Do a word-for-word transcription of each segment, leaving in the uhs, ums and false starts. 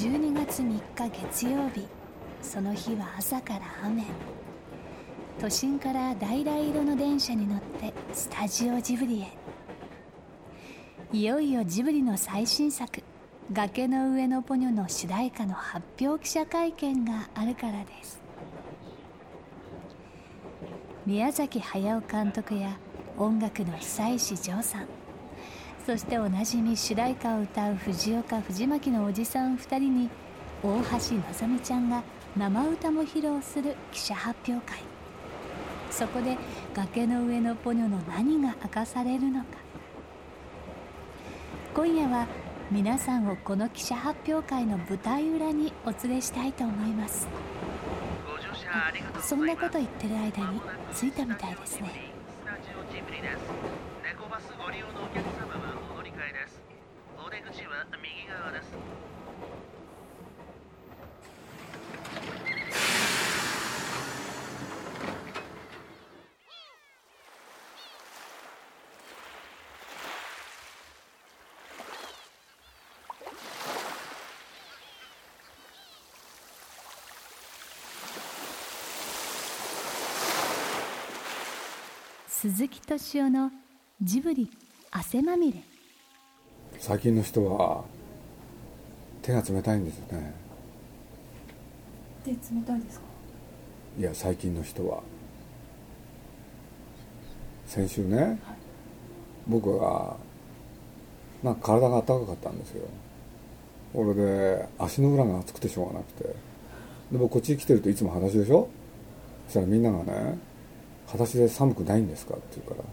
じゅうにがつみっか月曜日、その日は朝から雨。都心から橙色の電車に乗ってスタジオジブリへ。いよいよジブリの最新作、崖の上のポニョの主題歌の発表記者会見があるからです。宮崎駿監督や音楽の久石譲さん、そしておなじみ主題歌を歌う藤岡藤巻のおじさんふたりに大橋のぞみちゃんが生歌も披露する記者発表会。そこで崖の上のポニョの何が明かされるのか。今夜は皆さんをこの記者発表会の舞台裏にお連れしたいと思います。そんなこと言ってる間に着いたみたいですね。スタジオジブリです。ネコバスご利用のお客様はお乗り換えです。お出口は右側です。鈴木敏夫のジブリ汗まみれ。最近の人は手が冷たいんですよね。手冷たいですか？いや、最近の人は。先週ね、はい、僕がなんか体が温かかったんですよ。これで足の裏が熱くてしょうがなくて、で僕こっち来てるといつも裸足でしょ。そしたらみんながね、裸足で寒くないんですかって言うから、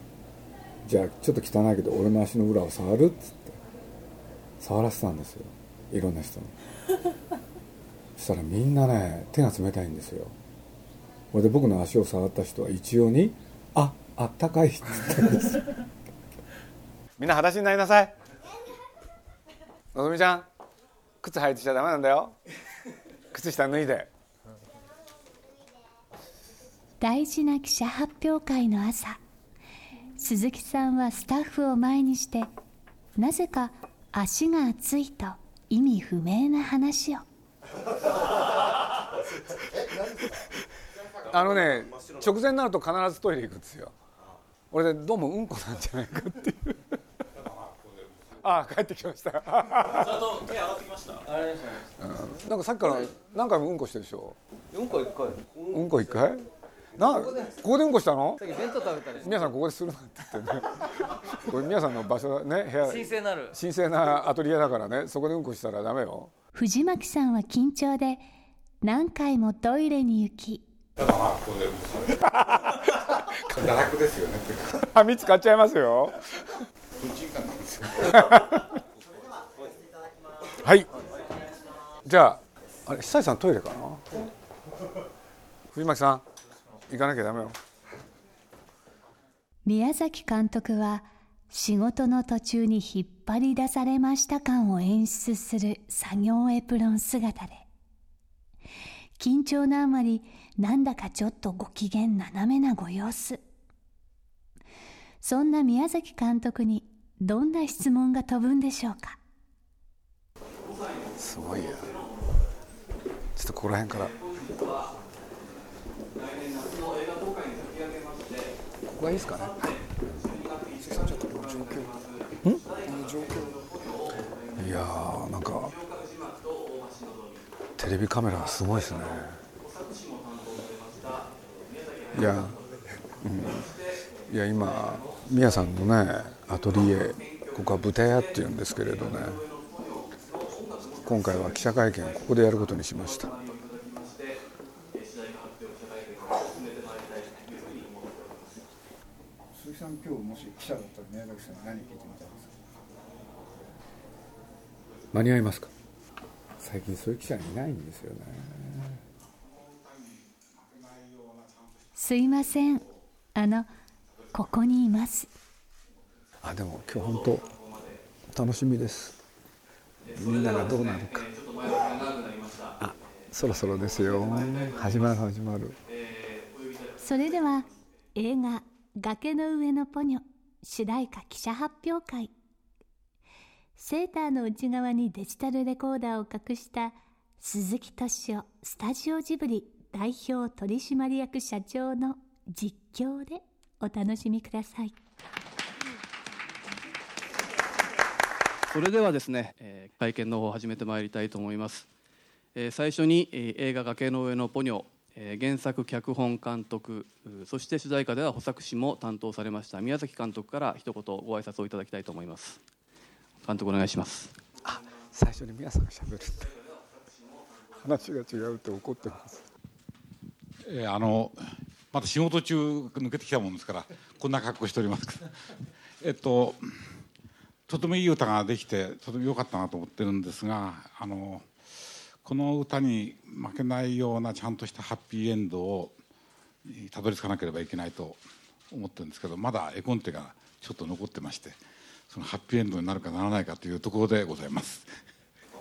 じゃあちょっと汚いけど俺の足の裏を触るっつって触らせたんですよ、いろんな人に。そしたらみんなね、手が冷たいんですよ。これで僕の足を触った人は一様にあ、あったかいって言ったんですよ。みんな裸足になりなさい。のぞみちゃん、靴履いてちゃダメなんだよ。靴下脱いで。大事な記者発表会の朝、鈴木さんはスタッフを前にしてなぜか足が熱いと意味不明な話を。あのね、直前になると必ずトイレ行くんですよ。俺でどうもうんこなんじゃないかっていう。ああ、帰ってきました。ちゃんと手洗ってきました。うん、なんかさっきから何回もうんこしてるでしょ。うんこいっかい。うんこいっかい。な、ここでうんこしたの？さっき弁当食べたりして。皆さんここでするなって言ってね。これ皆さんの場所ね、部屋。神聖なる。神聖なアトリエだからね、そこでうんこしたらダメよ。藤巻さんは緊張で何回もトイレに行き。だからまあここでうんこ。堕落ですよね。あ、蜜買っちゃいますよ。はい。じゃあ、あれ久井さんトイレかな。藤巻さん。行かなきゃダメよ。宮崎監督は仕事の途中に引っ張り出されました感を演出する作業エプロン姿で、緊張のあまりなんだかちょっとご機嫌斜めなご様子。そんな宮崎監督にどんな質問が飛ぶんでしょうか。すごいよ。ちょっとここら辺からここがいいですかね。ちょっとこの状況。ん？この状況。いやー、なんかテレビカメラすごいですね。いや、うん、いや今宮さんのねアトリエ、ここは舞台屋っていうんですけれどね、今回は記者会見ここでやることにしました。今日もし記者だったら宮崎さんに何聞いてみたいですか？間に合いますか？最近そういう記者いないんですよね。すいません、あのここにいます。あ、でも今日本当楽しみです。みんながどうなるか。あ、そろそろですよ。始まる始まる。それでは映画崖の上のポニョ主題歌記者発表会。セーターの内側にデジタルレコーダーを隠した鈴木敏夫スタジオジブリ代表取締役社長の実況でお楽しみください。それではですね、えー、会見の方を始めてまいりたいと思います。えー、最初に、えー、映画崖の上のポニョ、えー、原作脚本監督そして主題歌では補作詞も担当されました宮崎監督から一言ご挨拶をいただきたいと思います。監督お願いします。あ、最初に宮崎しゃべる話が違うって怒ってます。えー、あのまた仕事中抜けてきたもんですからこんな格好しておりますえっととてもいい歌ができてとても良かったなと思ってるんですが、あのこの歌に負けないようなちゃんとしたハッピーエンドをたどり着かなければいけないと思ってるんですけど、まだ絵コンテがちょっと残ってまして、そのハッピーエンドになるかならないかというところでございます。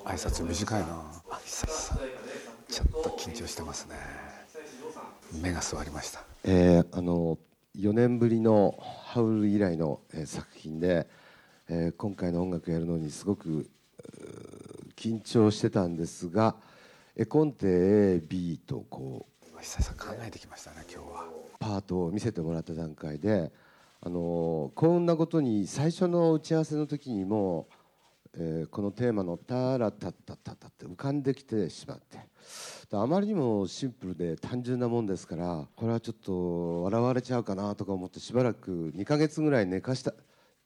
挨拶短いなあ、久々ちょっと緊張してますね。目が座りました。えー、あのよねんぶりのハウル以来の、えー、作品でえー、今回の音楽やるのにすごく緊張してたんですが、絵コンテ A、B とこう久々考えてきましたね。今日はパートを見せてもらった段階で、あのー、幸運なことに最初の打ち合わせの時にも、えー、このテーマのタラタタタタって浮かんできてしまって、あまりにもシンプルで単純なもんですから、これはちょっと笑われちゃうかなとか思ってしばらくにかげつぐらい寝かした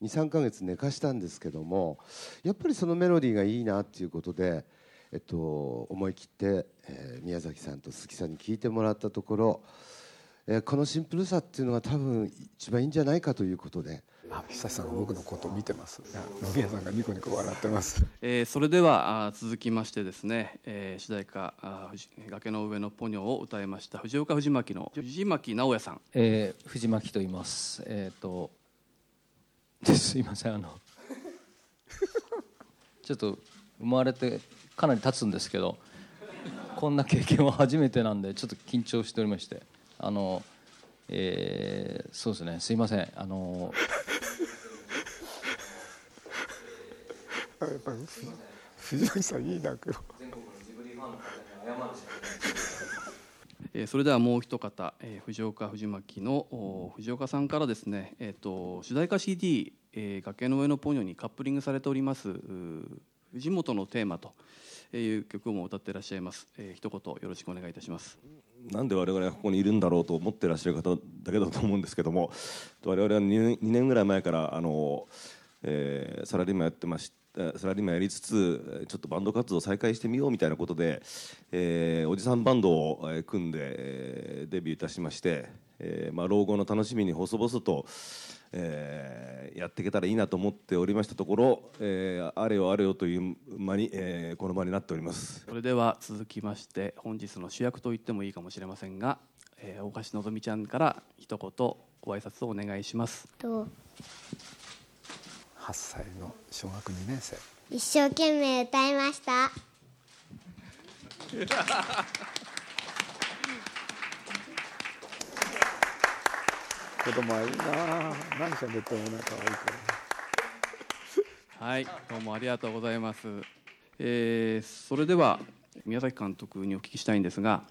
にさんかげつ寝かしたんですけども、やっぱりそのメロディーがいいなっていうことで、えっと、思い切って、えー、宮崎さんと鈴木さんに聞いてもらったところ、えー、このシンプルさっていうのが多分一番いいんじゃないかということで。あ、久さんが僕のことを見てます。宮さんがニコニコ笑ってます、えー、それでは続きましてですね、えー、主題歌崖の上のポニョを歌いました藤岡藤巻の藤巻直也さん、えー、藤巻と言います。えっとすいません、あのちょっと生まれてかなり経つんですけど、こんな経験は初めてなんでちょっと緊張しておりまして、あの、えー、そうですね、すいません、あのやっぱり藤巻さんいいな、けど全国のジブリファンの方に謝るしえー、それではもう一方、えー、藤岡藤巻の藤岡さんからですね、えー、と主題歌 シーディー、えー、崖の上のポニョにカップリングされております藤本のテーマという曲も歌っていらっしゃいます。えー、一言よろしくお願いいたします。なんで我々がここにいるんだろうと思っていらっしゃる方だけだと思うんですけども、我々は にねんぐらい前からあの、えー、サラリーマンやってまして、サラリーマンやりつつちょっとバンド活動再開してみようみたいなことで、えー、おじさんバンドを組んで、えー、デビューいたしまして、えーまあ、老後の楽しみに細々と、えー、やっていけたらいいなと思っておりましたところ、えー、あれよあれよという間に、えー、この場になっております。それでは続きまして、本日の主役と言ってもいいかもしれませんが、えー、大橋のぞみちゃんから一言ご挨拶をお願いします。どうはっさいの小学にねん生、一生懸命歌いました。子供はいいな、何喋ってもなんか可愛いからはい、どうもありがとうございます。えー、それでは宮崎監督にお聞きしたいんですが、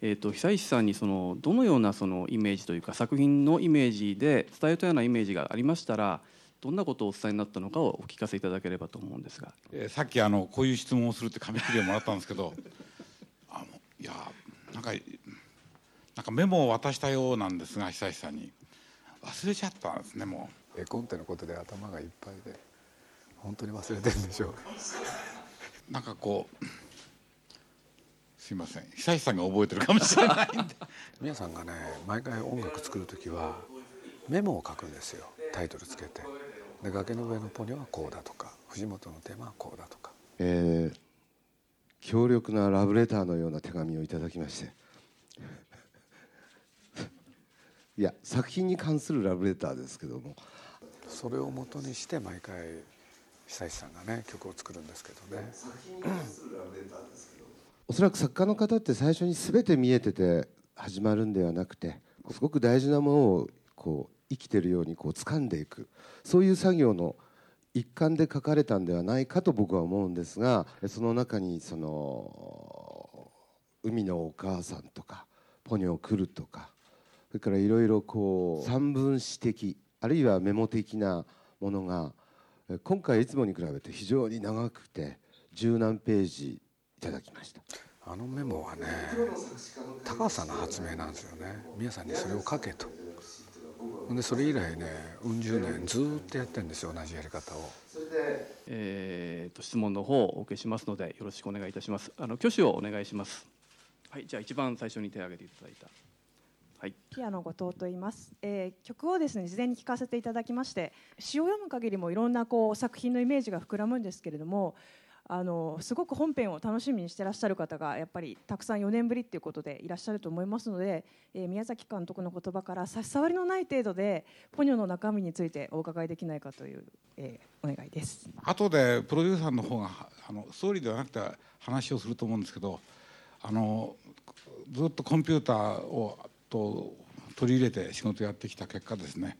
えー、と久石さんにそのどのようなそのイメージというか、作品のイメージで伝えたようなイメージがありましたら、どんなことをお伝えになったのかをお聞かせいただければと思うんですが、えー、さっきあのこういう質問をするって紙切れをもらったんですけどあのいやなんかなんかメモを渡したようなんですが、久石さんに忘れちゃったんですね。もう絵コンテのことで頭がいっぱいで本当に忘れてるんでしょうなんかこうすいません、久石さんが覚えてるかもしれないんで皆さんがね、毎回音楽作るときはメモを書くんですよ、タイトルつけて。で崖の上のポニョはこうだとか、藤本のテーマはこうだとか、えー、強力なラブレターのような手紙をいただきましていや作品に関するラブレターですけども、それを元にして毎回久石さんがね曲を作るんですけどね。作品に関するラブレターですけど、おそらく作家の方って最初に全て見えてて始まるんではなくて、すごく大事なものをこう生きてるようにこう掴んでいく、そういう作業の一環で書かれたんではないかと僕は思うんですが、その中にその海のお母さんとかポニョを来るとか、それからいろいろこう散文詩的あるいはメモ的なものが今回いつもに比べて非常に長くて十何ページいただきました。あのメモはね、高さの発明なんですよね。宮さんにそれを書けと。でそれ以来ね、うん十年ずーっとやってるんですよ、同じやり方を。それで、えー、と質問の方をお受けしますのでよろしくお願いいたします。あの挙手をお願いします。はい、じゃあ一番最初に手を挙げていただいた。はい、ピアノ後藤と言います、えー、曲をですね事前に聴かせていただきまして、詩を読む限りもいろんなこう作品のイメージが膨らむんですけれども、あのすごく本編を楽しみにしてらっしゃる方がやっぱりたくさんよねんぶりということでいらっしゃると思いますので、えー、宮崎監督の言葉から差し障りのない程度でポニョの中身についてお伺いできないかという、えー、お願いです。後でプロデューサーの方があのストーリーではなくて話をすると思うんですけど、あのずっとコンピューターをと取り入れて仕事やってきた結果ですね、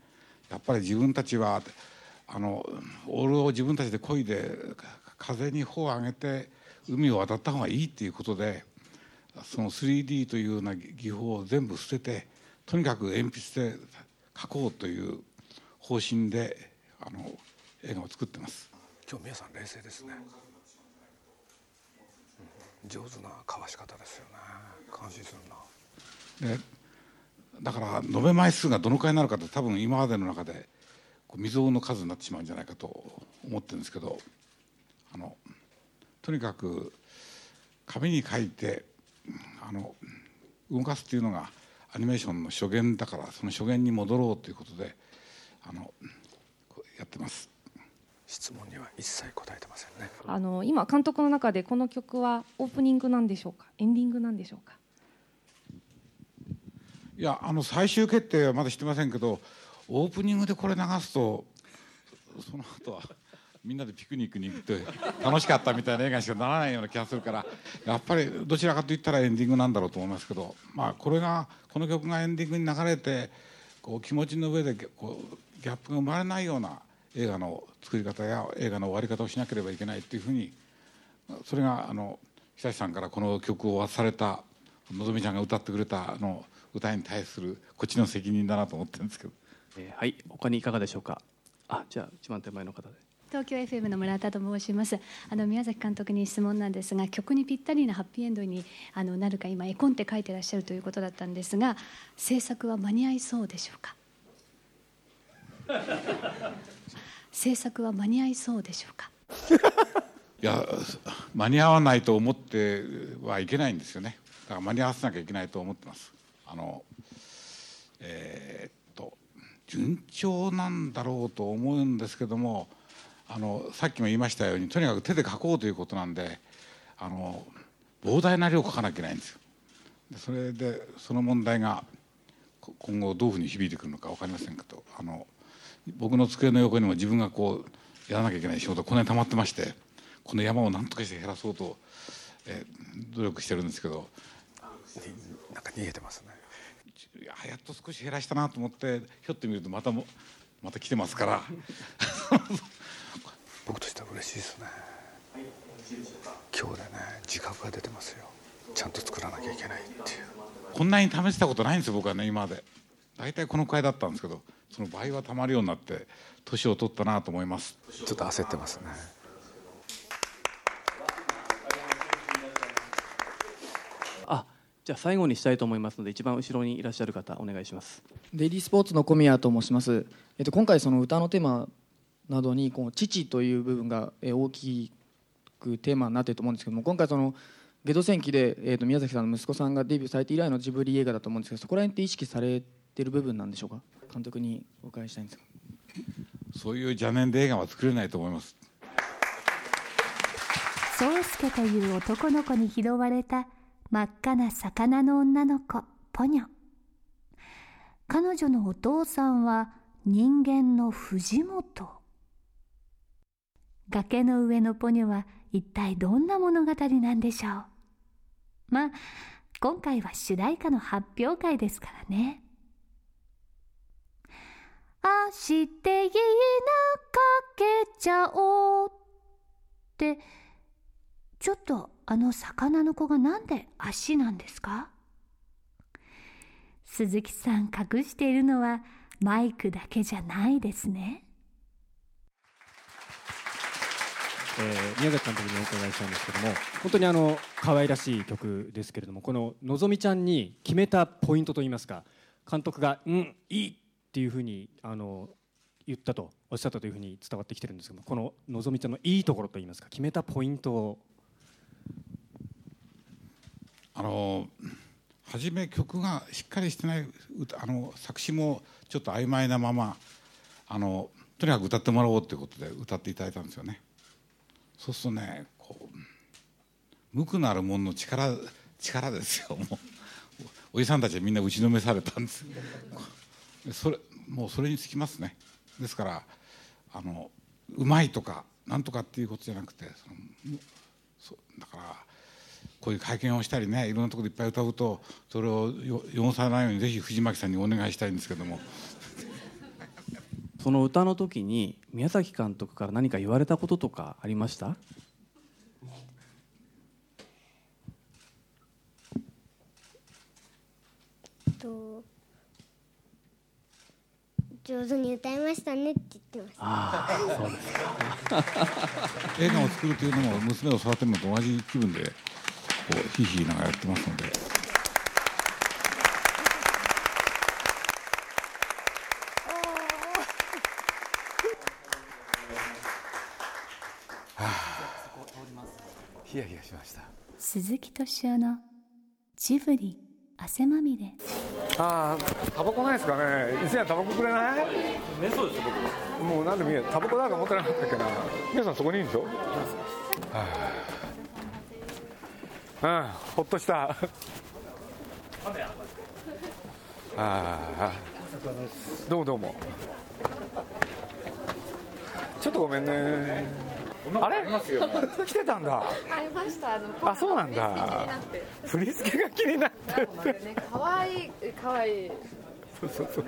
やっぱり自分たちはあのオールを自分たちで漕いで風に帆を上げて海を渡った方がいいっていうことで、その スリーディー というような技法を全部捨てて、とにかく鉛筆で描こうという方針であの映画を作ってます。今日皆さん冷静ですね、うん、上手なかわし方ですよね。感心するな。でだから延べ枚数がどのくらいになるかって多分今までの中で未曾有の数になってしまうんじゃないかと思ってるんですけど、あのとにかく紙に書いてあの動かすっていうのがアニメーションの初見だから、その初見に戻ろうということであのやってます。質問には一切答えてませんね。あの今監督の中でこの曲はオープニングなんでしょうか、エンディングなんでしょうか。いや、あの最終決定はまだしてませんけど、オープニングでこれ流すとその後はみんなでピクニックに行って楽しかったみたいな映画にしかならないような気がするから、やっぱりどちらかといったらエンディングなんだろうと思いますけど、まあこれがこの曲がエンディングに流れてこう気持ちの上でこうギャップが生まれないような映画の作り方や映画の終わり方をしなければいけないっていうふうに、それがあの久志さんからこの曲を渡された、のぞみちゃんが歌ってくれたあの歌に対するこっちの責任だなと思ってるんですけど、えー、はい、他にいかがでしょうか。あ、じゃあ一番手前の方で。東京 エフエム の村田と申します。あの宮崎監督に質問なんですが、曲にぴったりなハッピーエンドにあのなるか今絵コンって書いてらっしゃるということだったんですが、制作は間に合いそうでしょうか。制作は間に合いそうでしょうか。いや、間に合わないと思ってはいけないんですよね。だから間に合わせなきゃいけないと思ってます。あのえー、っと順調なんだろうと思うんですけども、あのさっきも言いましたようにとにかく手で書こうということなんで、あの膨大な量書かなきゃいけないんですよ。でそれでその問題が今後どういうふうに響いてくるのか分かりませんけど、あの僕の机の横にも自分がこうやらなきゃいけない仕事がこんなに溜まってまして、この山を何とかして減らそうと、えー、努力してるんですけど、なんか逃げてますね。や, やっと少し減らしたなと思ってひょってみるとまたもまた来てますから僕としては嬉しいですね、はい、今日でね自覚が出てますよ。ちゃんと作らなきゃいけないっていう、こんなに試したことないんですよ僕はね。今まで大体このくらいだったんですけど、その倍はたまるようになって年を取ったなと思います。ちょっと焦ってますね。あ、じゃあ最後にしたいと思いますので、一番後ろにいらっしゃる方お願いします。デイリースポーツの小宮と申します、えっと、今回その歌のテーマなどにこの父という部分が大きくテーマになっていると思うんですけども、今回そのゲド戦記で、えっと、宮崎さんの息子さんがデビューされて以来のジブリ映画だと思うんですけど、そこら辺って意識されている部分なんでしょうか。監督にお伺いしたいんですが、そういう邪念で映画は作れないと思います。宗介という男の子に拾われた真っ赤な魚の女の子ポニョ。彼女のお父さんは人間の藤本。崖の上のポニョは一体どんな物語なんでしょう。まあ今回は主題歌の発表会ですからね。あしていいなかけちゃおうって、ちょっとあの魚の子がなんで足なんですか？鈴木さん隠しているのはマイクだけじゃないですね。えー、宮崎監督にお伺いしたんですけども、本当にあの可愛らしい曲ですけれども、こののぞみちゃんに決めたポイントといいますか、監督がうんいいっていうふうにあの言ったとおっしゃったというふうに伝わってきてるんですけども、こののぞみちゃんのいいところといいますか、決めたポイントを。あの初め曲がしっかりしてない歌、あの作詞もちょっと曖昧なまま、あのとにかく歌ってもらおうということで歌っていただいたんですよね。そうするとね、こう無垢なるものの力、力ですよ。もうおじさんたちはみんな打ちのめされたんです。それもうそれにつきますね。ですからあのうまいとかなんとかっていうことじゃなくて、そのそだからこういう会見をしたりね、いろんなところでいっぱい歌うと、それを汚さないようにぜひ藤巻さんにお願いしたいんですけども。その歌の時に宮崎監督から何か言われたこととかありました？と上手に歌いましたねって言ってました。ああ、そうですか。映画を作るというのも娘を育てるのと同じ気分でこうヒーヒーなんかやってますので。ヒヤヒヤしました。鈴木敏夫のジブリ汗まみれ。ああ、タバコないですかね。伊勢屋タバコくれない？ね、そうですよ僕。もうなんでみんなタバコなんか持ってなかったっけな。皆さんそこにいるでしょ。ああ、うん、ほっとした。ああ、どうもどうも。ちょっとごめんね。あれ来てたんだ。ありました。あのあそうなんだ。振り付けが気になって。可愛い可愛い。そうそうそう。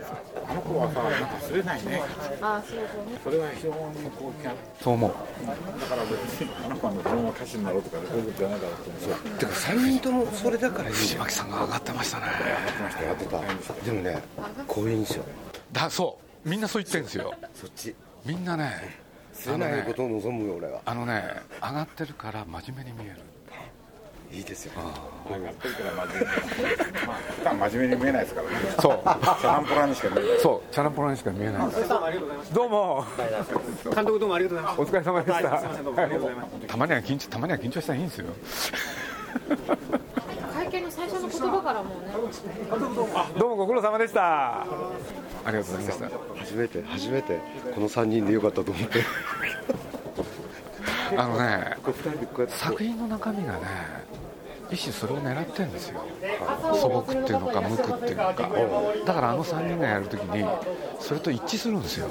あの子はさ、なんか擦れないね。あそうそうね。それは非常にこうキャン。そう思う。だから別にあの子はこのまま歌手になろうとかそういうことじゃなかったと思う。てかさんにんともそれだから藤巻さんが上がってましたね。上がってました。やってた。でもね、好印象。だそう。みんなそう言ってるんですよ。そっち。みんなね。釣れないことを望むよ、俺は。あのね、上がってるから真面目に見える。いいですよ。あ上がってるから真面目。まあ、普段真面目に見えないですからね。そう。チャランポラにしか見えない。そう、チャランポラにしか見えない。どうも。監督どうもありがとうございます。お疲れ様でした。はい、すみませんどうもありがとうございます。たまには緊張、たまには緊張したらいいんですよ。会見の最初の言葉からもうね。どうもご苦労様でした。ありがとうございました。初めて初めてこのさんにんでよかったと思ってあのね作品の中身がね一種それを狙ってるんですよ。素朴っていうのか無垢っていうのか、だからあのさんにんがやるときにそれと一致するんですよ。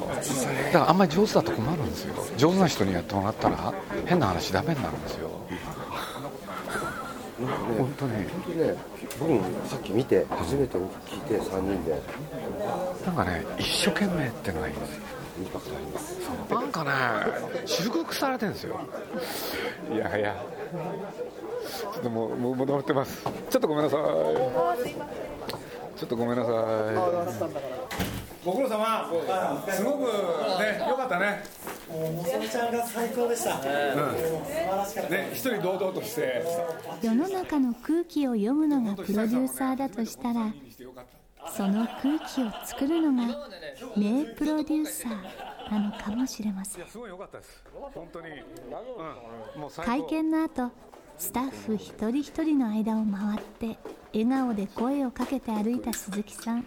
だからあんまり上手だと困るんですよ。上手な人にやってもらったら変な話ダメになるんですよ。ね、本当にね、僕もさっき見て初めて聞いてさんにんでなんかね一生懸命ってのがいいんですよ。インパクトあります。そうなんかね祝福されてるんですよ。いやいやちょっともう戻ってます。ちょっとごめんなさい。ちょっとごめんなさい。ご苦労様。すごくね良かったね。もうのぞみちゃんが最高でした。ね、一人堂々として。世の中の空気を読むのがプロデューサーだとしたら、その空気を作るのが名プロデューサーなのかもしれません。会見の後、スタッフ一人一人の間を回って笑顔で声をかけて歩いた鈴木さん。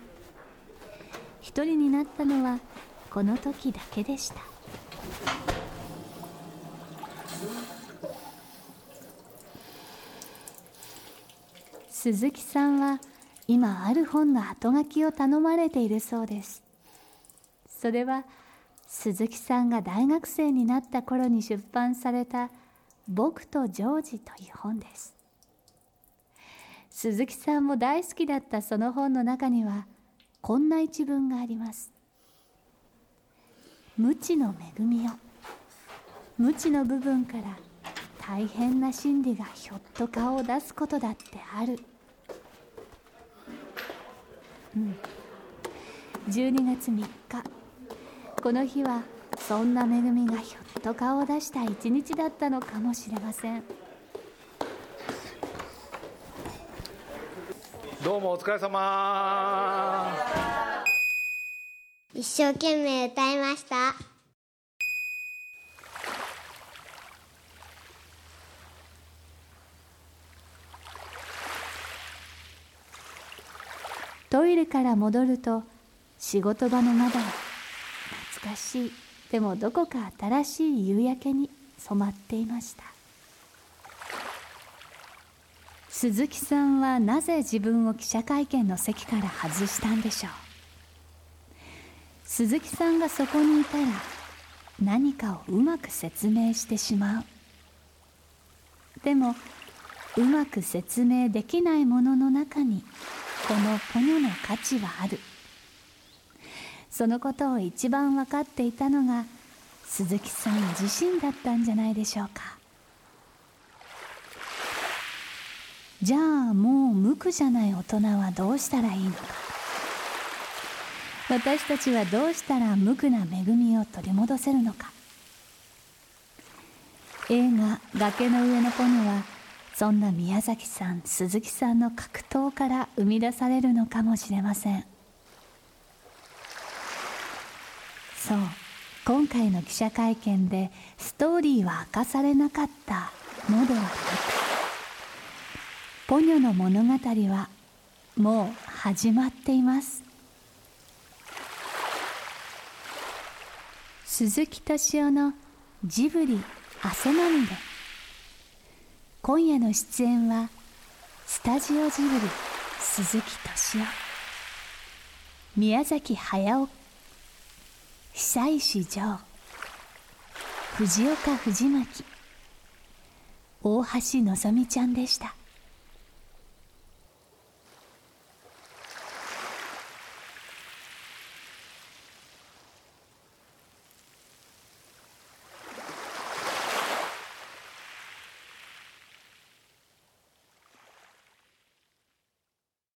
一人になったのはこの時だけでした。鈴木さんは今ある本の後書きを頼まれているそうです。それは鈴木さんが大学生になった頃に出版された僕とジョージという本です。鈴木さんも大好きだったその本の中にはこんな一文があります。無知の恵みを、無知の部分から大変な真理がひょっと顔を出すことだってある。うん、じゅうにがつみっか、この日はそんな恵みがひょっと顔を出した一日だったのかもしれません。どうもお疲れ様。一生懸命歌いました。トイレから戻ると仕事場の窓は懐かしい、でもどこか新しい夕焼けに染まっていました。鈴木さんはなぜ自分を記者会見の席から外したんでしょう。鈴木さんがそこにいたら何かをうまく説明してしまう。でもうまく説明できないものの中にこのポニョの価値はある。そのことを一番分かっていたのが鈴木さん自身だったんじゃないでしょうか。じゃあもう無垢じゃない大人はどうしたらいいのか。私たちはどうしたら無垢な恵みを取り戻せるのか。映画「崖の上のポニョ」はそんな宮崎さん、鈴木さんの格闘から生み出されるのかもしれません。そう、今回の記者会見でストーリーは明かされなかったのではなく、ポニョの物語はもう始まっています。鈴木敏夫のジブリ汗まみれ。今夜の出演はスタジオジブリ鈴木敏夫、宮崎駿、久石譲、藤岡藤巻、大橋のぞみちゃんでした。